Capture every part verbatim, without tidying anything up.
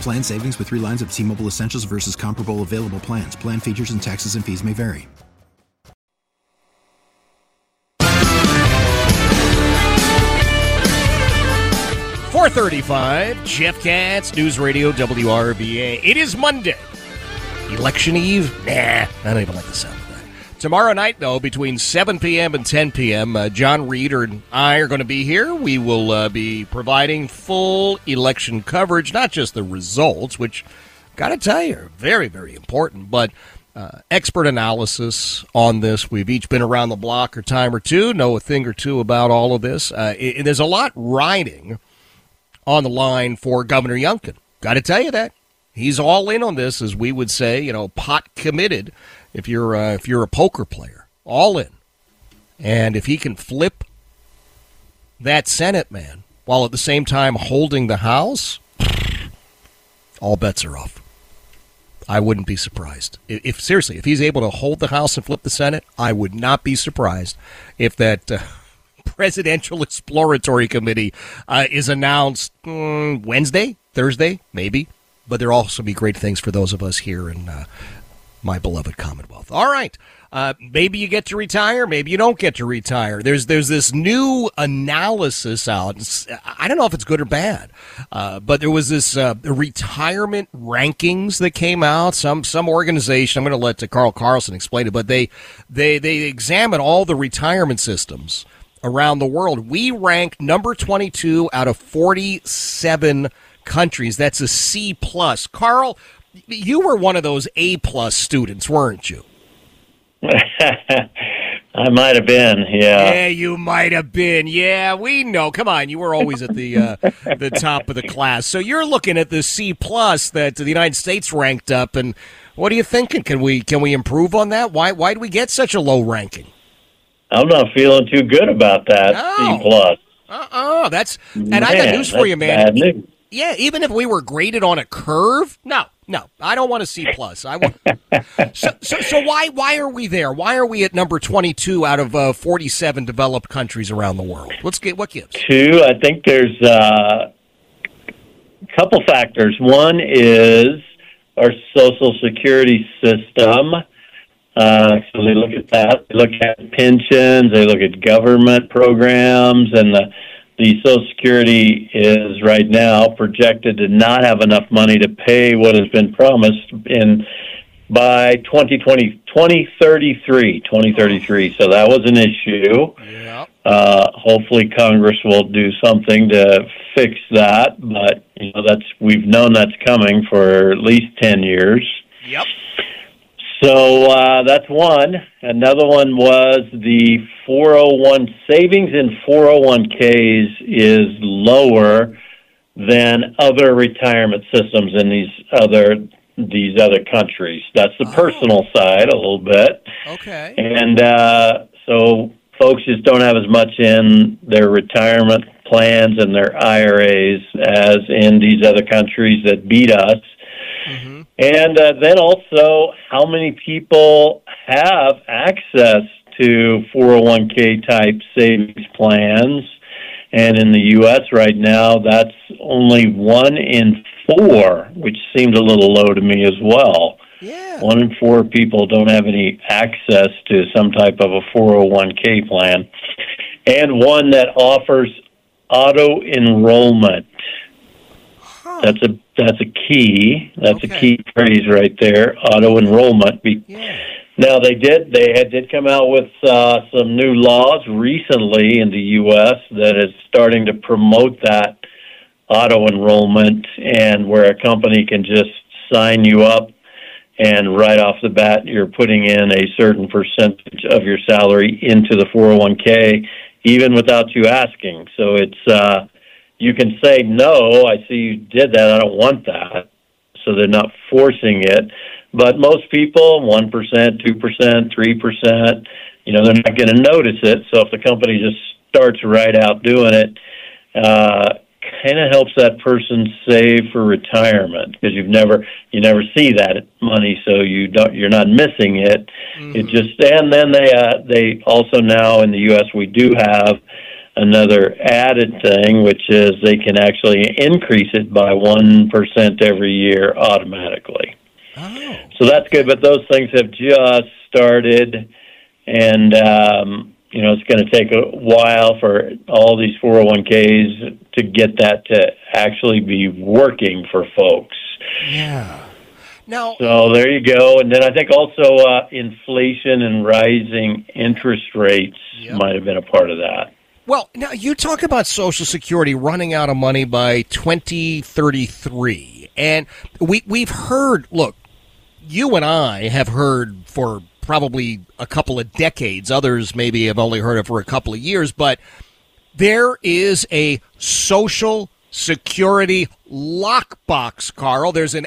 Plan savings with three lines of T-Mobile Essentials versus comparable available plans. Plan features and taxes and fees may vary. four thirty-five, Jeff Katz, News Radio W R V A. It is Monday. Election Eve? Nah, I don't even like the sound of that. Tomorrow night, though, between seven p.m. and ten p.m., uh, John Reeder and I are going to be here. We will uh, be providing full election coverage, not just the results, which, got to tell you, are very, very important, but uh, expert analysis on this. We've each been around the block a time or two, know a thing or two about all of this. Uh, it, it, there's a lot riding on the line for Governor Youngkin. Got to tell you that. He's all in on this, as we would say, you know, pot committed if you're, uh, if you're a poker player. All in. And if he can flip that Senate, man, while at the same time holding the House, all bets are off. I wouldn't be surprised. If, if seriously, if he's able to hold the House and flip the Senate, I would not be surprised if that uh, Presidential Exploratory Committee uh, is announced mm, Wednesday, Thursday, maybe. But there will also be great things for those of us here in uh, my beloved Commonwealth. All right. Uh, maybe you get to retire. Maybe you don't get to retire. There's there's this new analysis out. I don't know if it's good or bad, uh, but there was this uh, retirement rankings that came out. Some some organization. I'm going to let Carl Carlson explain it, but they they they examine all the retirement systems around the world. We ranked number twenty-two out of forty-seven countries. That's a C plus. Carl, you were one of those A plus students, weren't you? I might have been. Yeah. Yeah, you might have been. Yeah, we know. Come on, you were always at the uh, the top of the class. So you're looking at the C plus that the United States ranked up, and what are you thinking? Can we can we improve on that? Why why do we get such a low ranking? I'm not feeling too good about that. No. C plus. Uh-uh. That's and man, I got news for you, man. Bad news. Yeah, even if we were graded on a curve, no, no, I don't want a C plus. I want. so, so, so why, why are we there? Why are we at number twenty-two out of uh, forty-seven developed countries around the world? Let's get what gives. Two, I think there's uh, a couple factors. One is our Social Security system. Uh, so they look at that. They look at pensions. They look at government programs. And the, the Social Security is right now projected to not have enough money to pay what has been promised in by twenty thirty-three. So that was an issue. Yeah. Uh, hopefully Congress will do something to fix that. But you know, that's we've known that's coming for at least ten years. Yep. So uh, that's one. Another one was the four oh one savings in four oh one k's is lower than other retirement systems in these other these other countries. That's the oh. personal side a little bit. Okay. And uh, so folks just don't have as much in their retirement plans and their I R As as in these other countries that beat us. Mm-hmm. And uh, then also, how many people have access to four oh one k type savings plans? And in the U S right now, that's only one in four, which seemed a little low to me as well. Yeah. One in four people don't have any access to some type of a four oh one k plan. And one that offers auto enrollment. Oh. That's a that's a key. That's okay. a key phrase right there. Auto enrollment. Yeah. Now they did they had did come out with uh, some new laws recently in the U S that is starting to promote that auto enrollment, and where a company can just sign you up, and right off the bat you're putting in a certain percentage of your salary into the four oh one k, even without you asking. So it's uh, you can say, no, I see you did that, I don't want that. So they're not forcing it. But most people, one percent, two percent, three percent, you know, they're not going to notice it. So if the company just starts right out doing it, uh, kind of helps that person save for retirement, because you've never you never see that money, so you don't you're not missing it. Mm-hmm. It just and then they uh, they also now in the U S we do have another added thing, which is they can actually increase it by one percent every year automatically. Oh. So that's good, but those things have just started, and um, you know it's going to take a while for all these four oh one k's to get that to actually be working for folks. Yeah. Now, so there you go. And then I think also uh, inflation and rising interest rates yep. might have been a part of that. Well, now you talk about Social Security running out of money by twenty thirty-three. And we, we've heard, look, you and I have heard for probably a couple of decades. Others maybe have only heard it for a couple of years, but there is a Social Security lockbox, Carl. There's an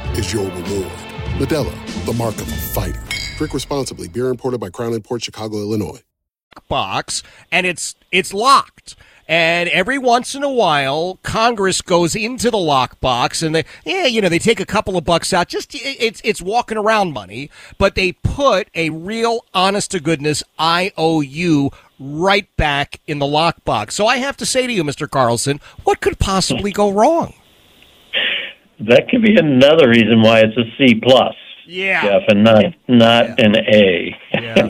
is your reward. Medela, the mark of a fighter. Drink responsibly. Beer imported by Crown Imports, Chicago, Illinois. Box, and it's it's locked. And every once in a while, Congress goes into the lockbox, and they yeah, you know, they take a couple of bucks out. Just it's it's walking around money, but they put a real honest to goodness I O U right back in the lockbox. So I have to say to you, Mister Carlson, what could possibly go wrong? That could be another reason why it's a C plus, yeah, Jeff, and not not yeah. an A. Yeah.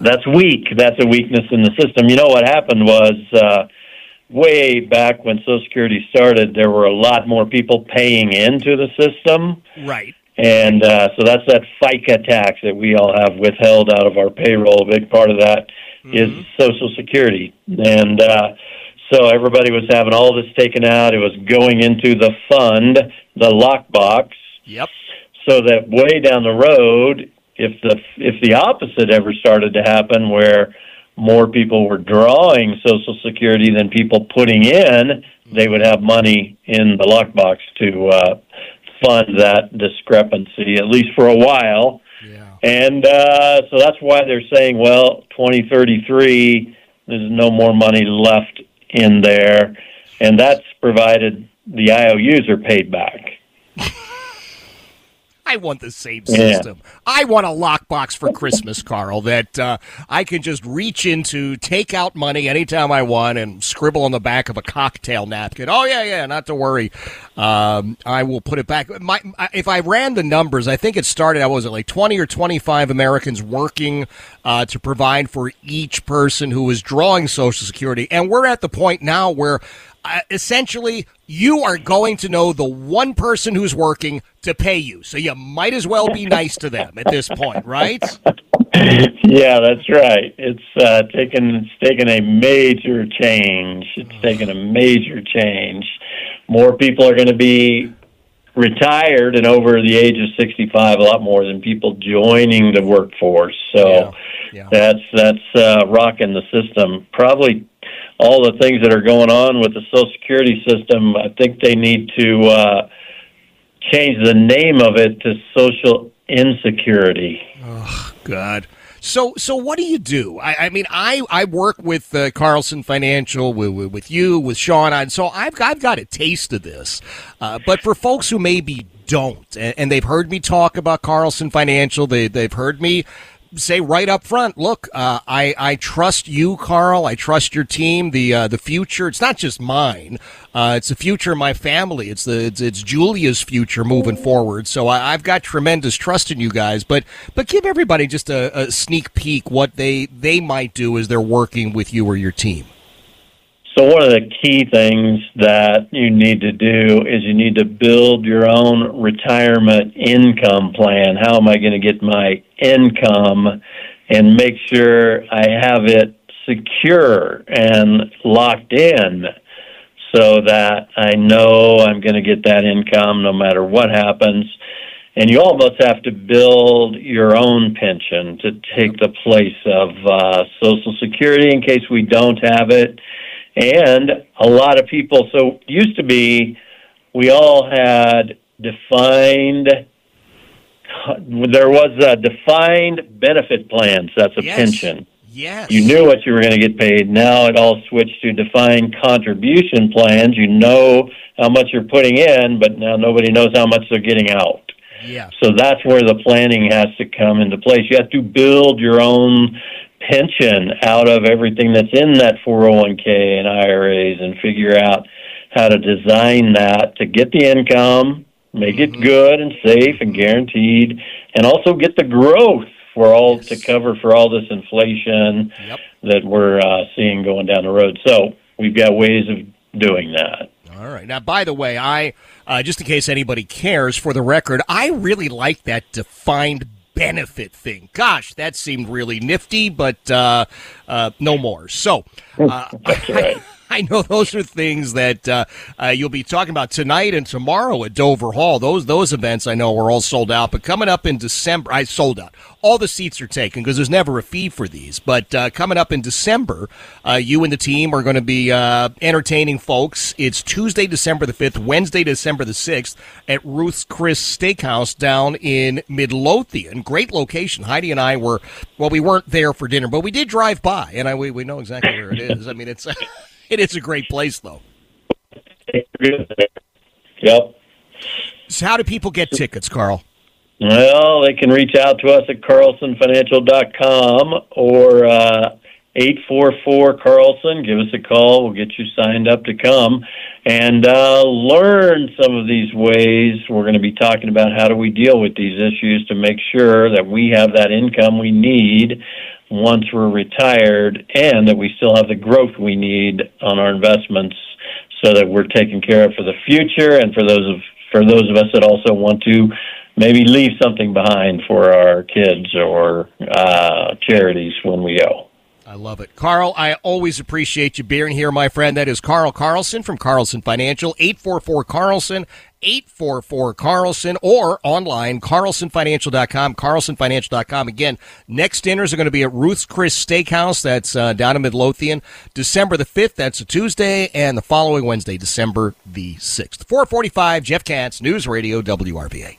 That's weak. That's a weakness in the system. You know what happened was uh, way back when Social Security started, there were a lot more people paying into the system, right? And uh, so that's that FICA tax that we all have withheld out of our payroll. A big part of that mm-hmm. is Social Security, and. Uh, So everybody was having all this taken out. It was going into the fund, the lockbox. Yep. So that way down the road, if the if the opposite ever started to happen, where more people were drawing Social Security than people putting in, they would have money in the lockbox to uh, fund that discrepancy, at least for a while. Yeah. And uh, so that's why they're saying, well, twenty thirty-three, there's no more money left in there, and that's provided the I O Us are paid back. I want the same system. Yeah. I want a lockbox for Christmas, Carl, that uh, I can just reach into, take out money anytime I want, and scribble on the back of a cocktail napkin. Oh, yeah, yeah, not to worry. Um, I will put it back. My, if I ran the numbers, I think it started, what was it, like twenty or twenty-five Americans working uh, to provide for each person who was drawing Social Security. And we're at the point now where Uh, essentially, you are going to know the one person who's working to pay you, so you might as well be nice to them at this point, right? Yeah, that's right. It's uh, taken it's taken a major change. It's taken a major change. More people are going to be retired and over the age of sixty-five, a lot more than people joining the workforce. So yeah. Yeah. that's that's uh, rocking the system. Probably. All the things that are going on with the Social Security system, I think they need to uh, change the name of it to Social Insecurity. Oh, God. So so what do you do? I, I mean, I, I work with uh, Carlson Financial, with, with you, with Sean, and so I've, I've got a taste of this. Uh, but for folks who maybe don't, and, and they've heard me talk about Carlson Financial, they, they've heard me say right up front, look, uh, I, I trust you, Carl. I trust your team. The uh, the future, it's not just mine. Uh, it's the future of my family. It's the it's, it's Julia's future moving forward. So I, I've got tremendous trust in you guys. But but give everybody just a, a sneak peek what they, they might do as they're working with you or your team. So one of the key things that you need to do is you need to build your own retirement income plan. How am I going to get my income and make sure I have it secure and locked in so that I know I'm going to get that income no matter what happens? And you almost have to build your own pension to take the place of uh, Social Security in case we don't have it. And a lot of people, so used to be, we all had defined, there was a defined benefit plans. That's a yes. pension. Yes. You knew what you were going to get paid. Now it all switched to defined contribution plans. You know how much you're putting in, but now nobody knows how much they're getting out. Yeah. So that's where the planning has to come into place. You have to build your own pension out of everything that's in that four oh one k and I R As and figure out how to design that to get the income, make mm-hmm. it good and safe and guaranteed, and also get the growth for all yes. to cover for all this inflation yep. that we're uh, seeing going down the road. So we've got ways of doing that. All right. Now, by the way, I uh, just in case anybody cares, for the record, I really like that defined benefit thing. Gosh, that seemed really nifty, but uh, uh, no more. So uh, That's right. I, I know those are things that uh, uh, you'll be talking about tonight and tomorrow at Dover Hall. Those those events I know are all sold out, but coming up in December, I sold out. All the seats are taken because there's never a fee for these. But uh, coming up in December, uh, you and the team are going to be uh, entertaining folks. It's Tuesday, December the fifth, Wednesday, December the sixth at Ruth's Chris Steakhouse down in Midlothian. Great location. Heidi and I were, well, we weren't there for dinner, but we did drive by, and I, we, we know exactly where it is. I mean, it's it is a great place, though. Yep. So how do people get tickets, Carl? Well, they can reach out to us at carlson financial dot com or uh, eight four four, Carlson. Give us a call. We'll get you signed up to come and uh, learn some of these ways. We're going to be talking about how do we deal with these issues to make sure that we have that income we need once we're retired and that we still have the growth we need on our investments so that we're taken care of for the future and for those of for those of us that also want to maybe leave something behind for our kids or uh, charities when we go. I love it. Carl, I always appreciate you being here, my friend. That is Carl Carlson from Carlson Financial, eight four four, Carlson, eight four four, Carlson, or online, carlson financial dot com, carlson financial dot com. Again, next dinners are going to be at Ruth's Chris Steakhouse. That's uh, down in Midlothian, December the fifth. That's a Tuesday, and the following Wednesday, December the sixth. four forty-five, Jeff Katz, News Radio W R V A.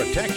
Protect